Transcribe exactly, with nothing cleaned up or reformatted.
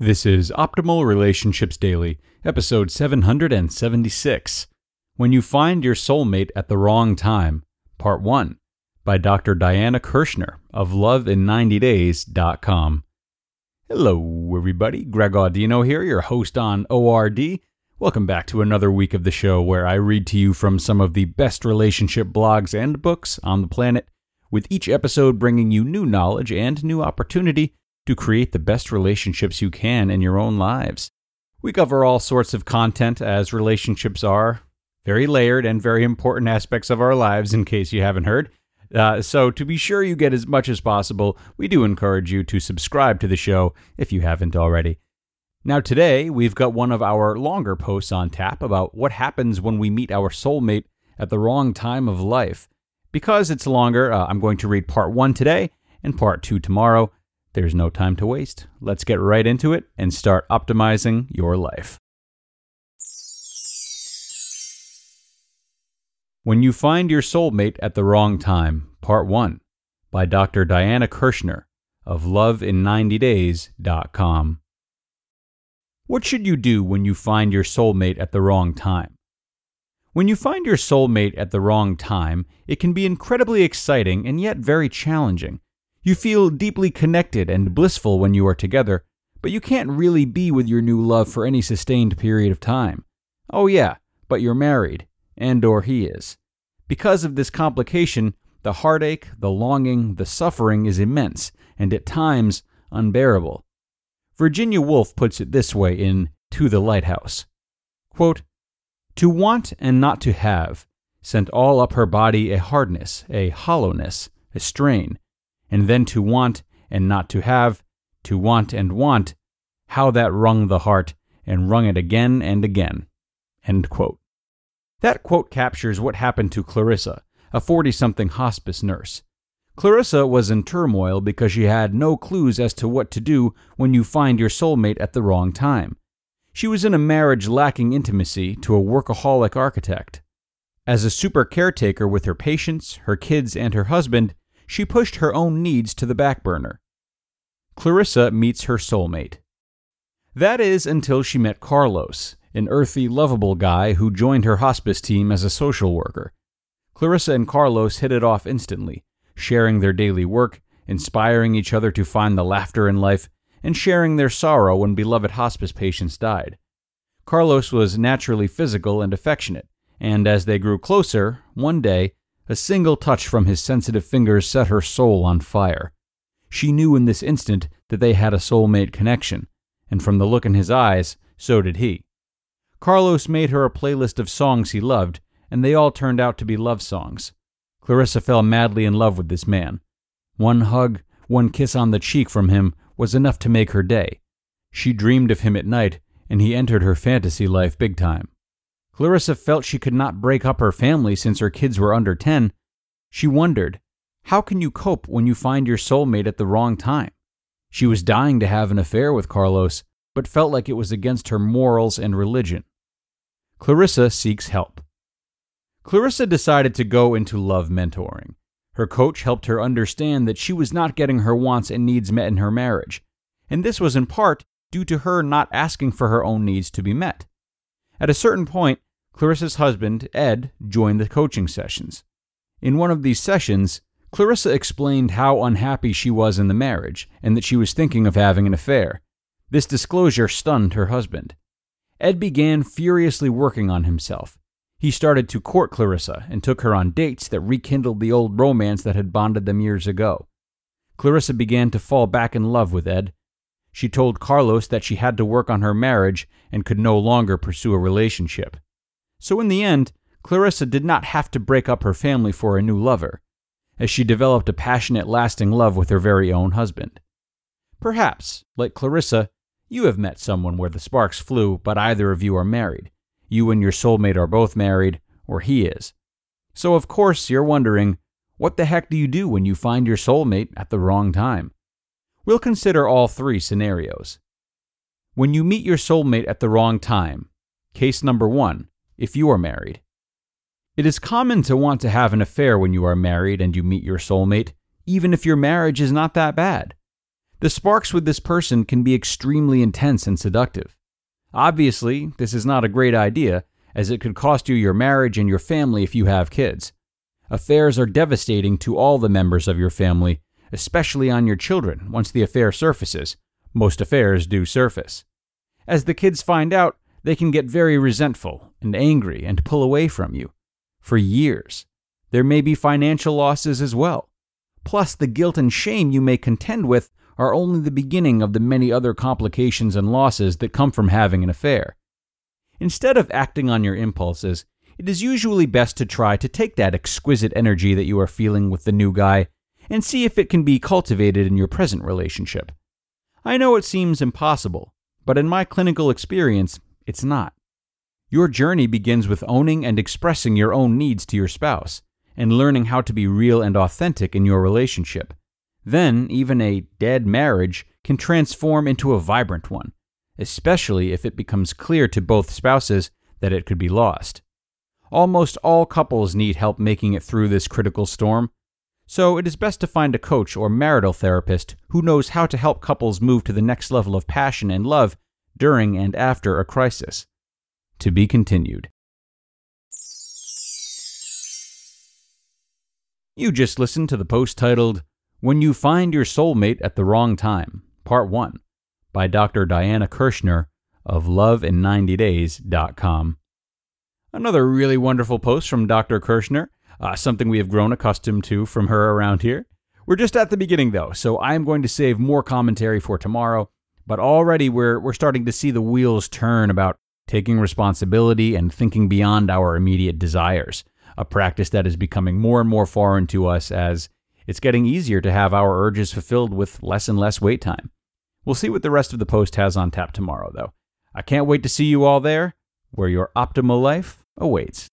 This is Optimal Relationships Daily, episode seven hundred seventy-six, When You Find Your Soulmate at the Wrong Time, part one, by Doctor Diana Kirschner of love in ninety days dot com. Hello, everybody. Greg Audino here, your host on O R D. Welcome back to another week of the show where I read to you from some of the best relationship blogs and books on the planet, with each episode bringing you new knowledge and new opportunity to create the best relationships you can in your own lives. We cover all sorts of content, as relationships are very layered and very important aspects of our lives, in case you haven't heard. Uh, so to be sure you get as much as possible, we do encourage you to subscribe to the show if you haven't already. Now today, we've got one of our longer posts on tap about what happens when we meet our soulmate at the wrong time of life. Because it's longer, uh, I'm going to read part one today and part two tomorrow. There's no time to waste. Let's get right into it and start optimizing your life. When You Find Your Soulmate at the Wrong Time, Part one, by Doctor Diana Kirschner of love in ninety days dot com. What should you do when you find your soulmate at the wrong time? When you find your soulmate at the wrong time, it can be incredibly exciting and yet very challenging. You feel deeply connected and blissful when you are together, but you can't really be with your new love for any sustained period of time. Oh yeah, but you're married, and or he is. Because of this complication, the heartache, the longing, the suffering is immense, and at times, unbearable. Virginia Woolf puts it this way in To the Lighthouse. Quote, "To want and not to have sent all up her body a hardness, a hollowness, a strain. And then to want and not to have, to want and want, how that wrung the heart, and wrung it again and again." End quote. That quote captures what happened to Clarissa, a forty-something hospice nurse. Clarissa was in turmoil because she had no clues as to what to do when you find your soulmate at the wrong time. She was in a marriage lacking intimacy to a workaholic architect. As a super caretaker with her patients, her kids, and her husband, she pushed her own needs to the back burner. Clarissa meets her soulmate. That is, until she met Carlos, an earthy, lovable guy who joined her hospice team as a social worker. Clarissa and Carlos hit it off instantly, sharing their daily work, inspiring each other to find the laughter in life, and sharing their sorrow when beloved hospice patients died. Carlos was naturally physical and affectionate, and as they grew closer, one day, a single touch from his sensitive fingers set her soul on fire. She knew in this instant that they had a soulmate connection, and from the look in his eyes, so did he. Carlos made her a playlist of songs he loved, and they all turned out to be love songs. Clarissa fell madly in love with this man. One hug, one kiss on the cheek from him was enough to make her day. She dreamed of him at night, and he entered her fantasy life big time. Clarissa felt she could not break up her family since her kids were under ten. She wondered, how can you cope when you find your soulmate at the wrong time? She was dying to have an affair with Carlos, but felt like it was against her morals and religion. Clarissa seeks help. Clarissa decided to go into love mentoring. Her coach helped her understand that she was not getting her wants and needs met in her marriage, and this was in part due to her not asking for her own needs to be met. At a certain point, Clarissa's husband, Ed, joined the coaching sessions. In one of these sessions, Clarissa explained how unhappy she was in the marriage and that she was thinking of having an affair. This disclosure stunned her husband. Ed began furiously working on himself. He started to court Clarissa and took her on dates that rekindled the old romance that had bonded them years ago. Clarissa began to fall back in love with Ed. She told Carlos that she had to work on her marriage and could no longer pursue a relationship. So in the end, Clarissa did not have to break up her family for a new lover, as she developed a passionate, lasting love with her very own husband. Perhaps, like Clarissa, you have met someone where the sparks flew, but either of you are married. You and your soulmate are both married, or he is. So of course you're wondering, what the heck do you do when you find your soulmate at the wrong time? We'll consider all three scenarios. When you meet your soulmate at the wrong time, case number one, if you are married. It is common to want to have an affair when you are married and you meet your soulmate, even if your marriage is not that bad. The sparks with this person can be extremely intense and seductive. Obviously, this is not a great idea, as it could cost you your marriage and your family if you have kids. Affairs are devastating to all the members of your family, especially on your children once the affair surfaces. Most affairs do surface. As the kids find out, they can get very resentful and angry and pull away from you. For years, there may be financial losses as well. Plus, the guilt and shame you may contend with are only the beginning of the many other complications and losses that come from having an affair. Instead of acting on your impulses, it is usually best to try to take that exquisite energy that you are feeling with the new guy and see if it can be cultivated in your present relationship. I know it seems impossible, but in my clinical experience, it's not. Your journey begins with owning and expressing your own needs to your spouse and learning how to be real and authentic in your relationship. Then, even a dead marriage can transform into a vibrant one, especially if it becomes clear to both spouses that it could be lost. Almost all couples need help making it through this critical storm, so it is best to find a coach or marital therapist who knows how to help couples move to the next level of passion and love during and after a crisis. To be continued. You just listened to the post titled, When You Find Your Soulmate at the Wrong Time, Part one, by Doctor Diana Kirschner of love in ninety days dot com. Another really wonderful post from Doctor Kirschner, uh, something we have grown accustomed to from her around here. We're just at the beginning, though, so I'm going to save more commentary for tomorrow, but already we're, we're starting to see the wheels turn about taking responsibility and thinking beyond our immediate desires, a practice that is becoming more and more foreign to us as it's getting easier to have our urges fulfilled with less and less wait time. We'll see what the rest of the post has on tap tomorrow, though. I can't wait to see you all there, where your optimal life awaits.